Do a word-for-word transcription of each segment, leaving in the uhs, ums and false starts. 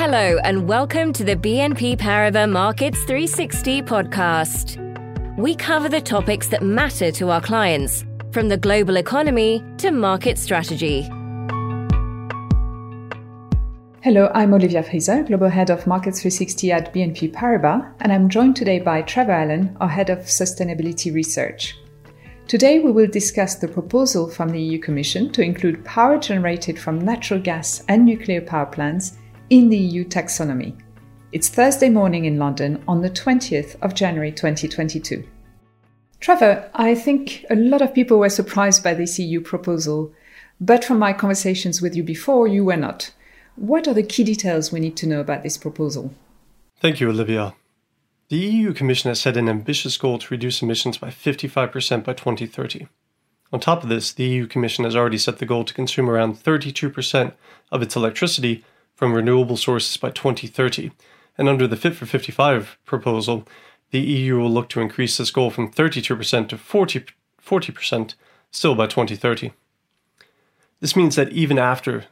Hello and welcome to the B N P Paribas Markets three sixty podcast. We cover the topics that matter to our clients, from the global economy to market strategy. Hello, I'm Olivia Frieser, Global Head of Markets three sixty at B N P Paribas, and I'm joined today by Trevor Allen, our Head of Sustainability Research. Today we will discuss the proposal from the E U Commission to include power generated from natural gas and nuclear power plants in the E U Taxonomy. It's Thursday morning in London on the twentieth of January twenty twenty-two. Trevor, I think a lot of people were surprised by this E U proposal, but from my conversations with you before, you were not. What are the key details we need to know about this proposal? Thank you, Olivia. The E U Commission has set an ambitious goal to reduce emissions by fifty-five percent by twenty thirty. On top of this, the E U Commission has already set the goal to consume around thirty-two percent of its electricity from renewable sources by twenty thirty. And under the Fit for fifty-five proposal, the E U will look to increase this goal from thirty-two percent to forty percent still by twenty thirty. This means that even after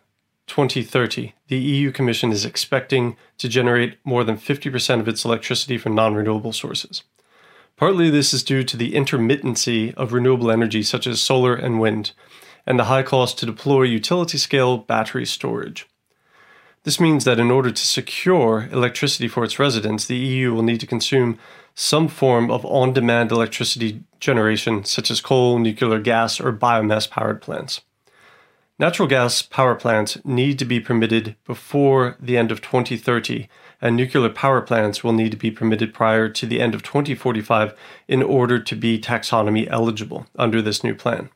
twenty thirty, the E U Commission is expecting to generate more than fifty percent of its electricity from non-renewable sources. Partly this is due to the intermittency of renewable energy such as solar and wind, and the high cost to deploy utility-scale battery storage. This means that in order to secure electricity for its residents, the E U will need to consume some form of on-demand electricity generation such as coal, nuclear gas, or biomass-powered plants. Natural gas power plants need to be permitted before the end of twenty thirty, and nuclear power plants will need to be permitted prior to the end of twenty forty-five in order to be taxonomy eligible under this new plan.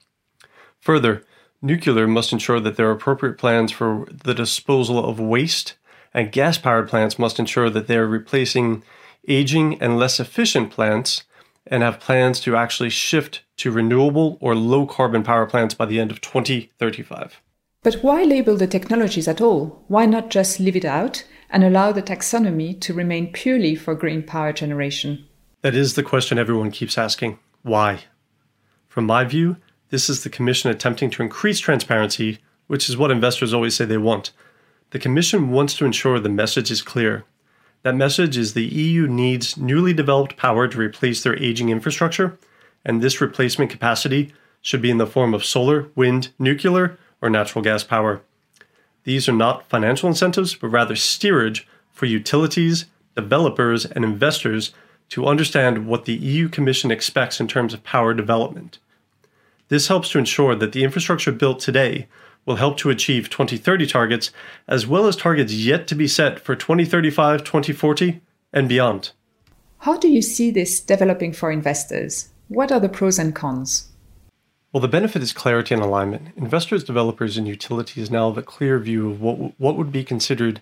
Further, nuclear must ensure that there are appropriate plans for the disposal of waste, and gas-powered plants must ensure that they are replacing aging and less efficient plants and have plans to actually shift to renewable or low-carbon power plants by the end of twenty thirty-five. But why label the technologies at all? Why not just leave it out and allow the taxonomy to remain purely for green power generation? That is the question everyone keeps asking. Why? From my view, this is the Commission attempting to increase transparency, which is what investors always say they want. The Commission wants to ensure the message is clear. That message is the E U needs newly developed power to replace their aging infrastructure, and this replacement capacity should be in the form of solar, wind, nuclear, or natural gas power. These are not financial incentives, but rather steerage for utilities, developers, and investors to understand what the E U Commission expects in terms of power development. This helps to ensure that the infrastructure built today will help to achieve twenty thirty targets, as well as targets yet to be set for twenty thirty-five, twenty forty, and beyond. How do you see this developing for investors? What are the pros and cons? Well, the benefit is clarity and alignment. Investors, developers, and utilities now have a clear view of what, what would be considered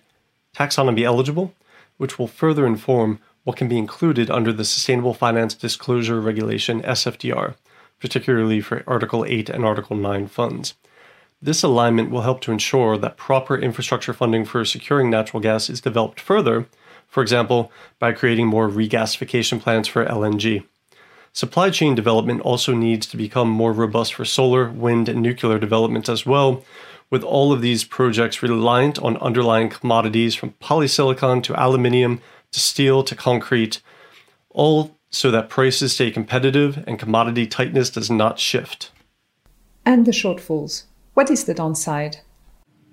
taxonomy eligible, which will further inform what can be included under the Sustainable Finance Disclosure Regulation, S F D R, particularly for Article eight and Article nine funds. This alignment will help to ensure that proper infrastructure funding for securing natural gas is developed further, for example, by creating more regasification plants for L N G. Supply chain development also needs to become more robust for solar, wind, and nuclear development as well, with all of these projects reliant on underlying commodities from polysilicon to aluminium to steel to concrete, all so that prices stay competitive and commodity tightness does not shift. And the shortfalls. What is the downside?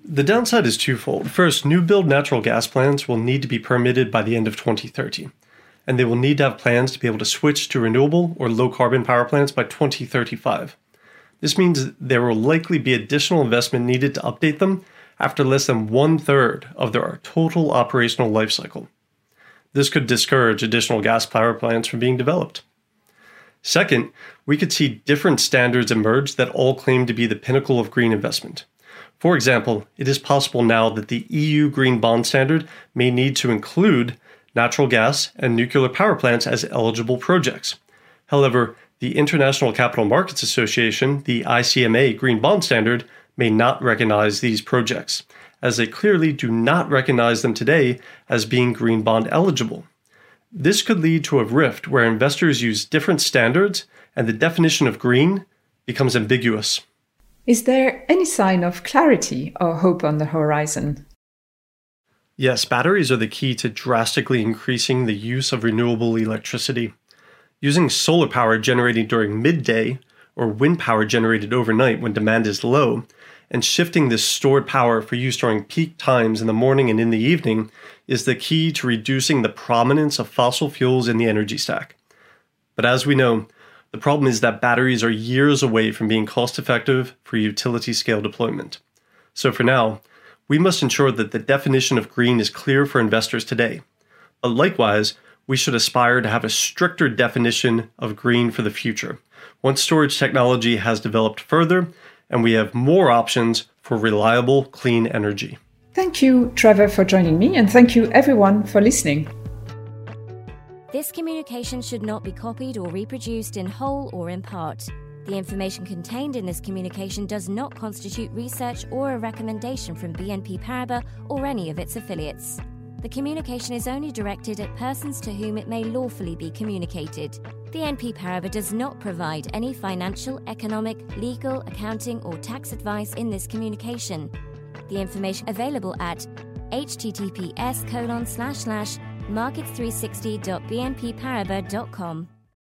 The downside is twofold. First, new build natural gas plants will need to be permitted by the end of twenty thirty. And they will need to have plans to be able to switch to renewable or low-carbon power plants by twenty thirty-five. This means there will likely be additional investment needed to update them after less than one-third of their total operational life cycle. This could discourage additional gas power plants from being developed. Second, we could see different standards emerge that all claim to be the pinnacle of green investment. For example, it is possible now that the E U Green Bond Standard may need to include natural gas, and nuclear power plants as eligible projects. However, the International Capital Markets Association, the I C M A Green Bond Standard, may not recognize these projects, as they clearly do not recognize them today as being green bond eligible. This could lead to a rift where investors use different standards and the definition of green becomes ambiguous. Is there any sign of clarity or hope on the horizon? Yes, batteries are the key to drastically increasing the use of renewable electricity. Using solar power generated during midday or wind power generated overnight when demand is low, and shifting this stored power for use during peak times in the morning and in the evening is the key to reducing the prominence of fossil fuels in the energy stack. But as we know, the problem is that batteries are years away from being cost-effective for utility-scale deployment. So for now, we must ensure that the definition of green is clear for investors today. But likewise, we should aspire to have a stricter definition of green for the future, once storage technology has developed further and we have more options for reliable, clean energy. Thank you, Trevor, for joining me, and thank you, everyone, for listening. This communication should not be copied or reproduced in whole or in part. The information contained in this communication does not constitute research or a recommendation from B N P Paribas or any of its affiliates. The communication is only directed at persons to whom it may lawfully be communicated. B N P Paribas does not provide any financial, economic, legal, accounting or tax advice in this communication. The information available at https colon slash slash markets three sixty dot b n p paribas dot com